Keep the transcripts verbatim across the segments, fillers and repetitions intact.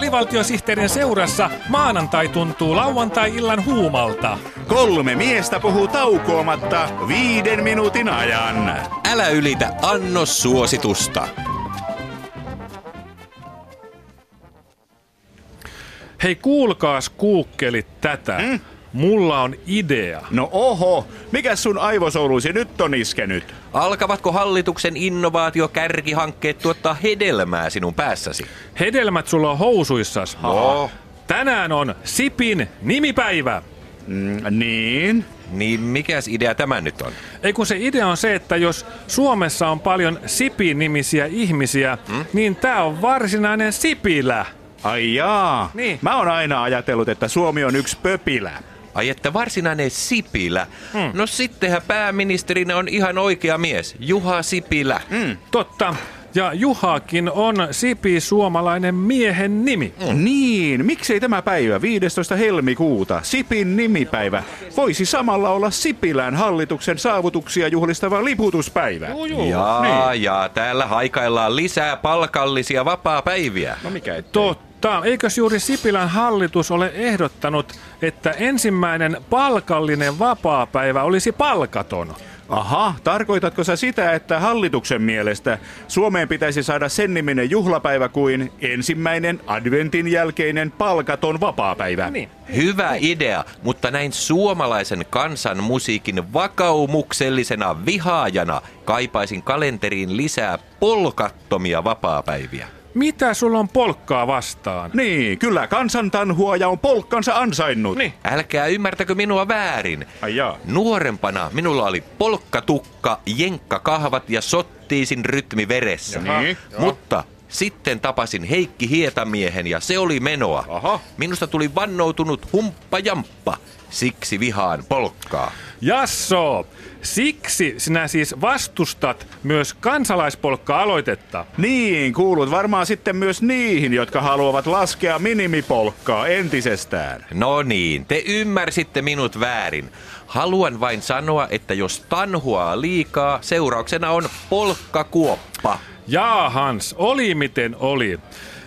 Alivaltiosihteerin seurassa maanantai tuntuu lauantai-illan huumalta. Kolme miestä puhuu taukoamatta viiden minuutin ajan. Älä ylitä annossuositusta. Hei, kuulkaas kuukkelit tätä. Mm? Mulla on idea. No oho, mikäs sun aivosouluisi nyt on iskenyt? Alkavatko hallituksen innovaatiokärkihankkeet tuottaa hedelmää sinun päässäsi? Hedelmät sulla on housuissas. No. Tänään on Sipin nimipäivä. Mm, niin? Niin mikäs idea tämä nyt on? Ei kun se idea on se, että jos Suomessa on paljon Sipi-nimisiä ihmisiä, hmm? niin tää on varsinainen Sipilä. Ai jaa. Niin. Mä oon aina ajatellut, että Suomi on yksi pöpilä. Ai että varsinainen Sipilä. Mm. No sittenhän pääministerinä on ihan oikea mies, Juha Sipilä. Mm. Totta. Ja Juhakin on Sipi-suomalainen miehen nimi. Mm. Niin, miksei tämä päivä, viidestoista helmikuuta, Sipin nimipäivä, voisi samalla olla Sipilän hallituksen saavutuksia juhlistava liputuspäivä? Joo, joo. Jaa, niin. Jaa, täällä haikaillaan lisää palkallisia vapaapäiviä. No mikä ettei. Totta. Tämä, eikös juuri Sipilän hallitus ole ehdottanut, että ensimmäinen palkallinen vapaapäivä olisi palkaton? Aha, tarkoitatko sä sitä, että hallituksen mielestä Suomeen pitäisi saada sen niminen juhlapäivä kuin ensimmäinen adventin jälkeinen palkaton vapaapäivä? Niin. Hyvä idea, mutta näin suomalaisen kansan musiikin vakaumuksellisena vihaajana kaipaisin kalenteriin lisää polkattomia vapaapäiviä. Mitä sulla on polkkaa vastaan? Niin, kyllä kansantanhuoja on polkkansa ansainnut. Niin. Älkää ymmärtäkö minua väärin. Ai jaa. Nuorempana minulla oli polkkatukka, jenkkakahvat ja sottiisin rytmi veressä. Niin. Mutta sitten tapasin Heikki Hietamiehen ja se oli menoa. Aha. Minusta tuli vannoutunut humppajamppa. Siksi vihaan polkkaa. Jasso! Siksi sinä siis vastustat myös kansalaispolkka-aloitetta. Niin, kuulut varmaan sitten myös niihin, jotka haluavat laskea minimipolkkaa entisestään. No niin, te ymmärsitte minut väärin. Haluan vain sanoa, että jos tanhuaa liikaa, seurauksena on polkkakuoppa. Jaa, Hans, oli miten oli.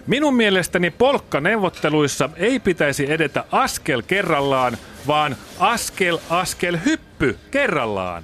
Minun mielestäni polkkaneuvotteluissa ei pitäisi edetä askel kerrallaan, vaan askel, askel, hyppy kerrallaan.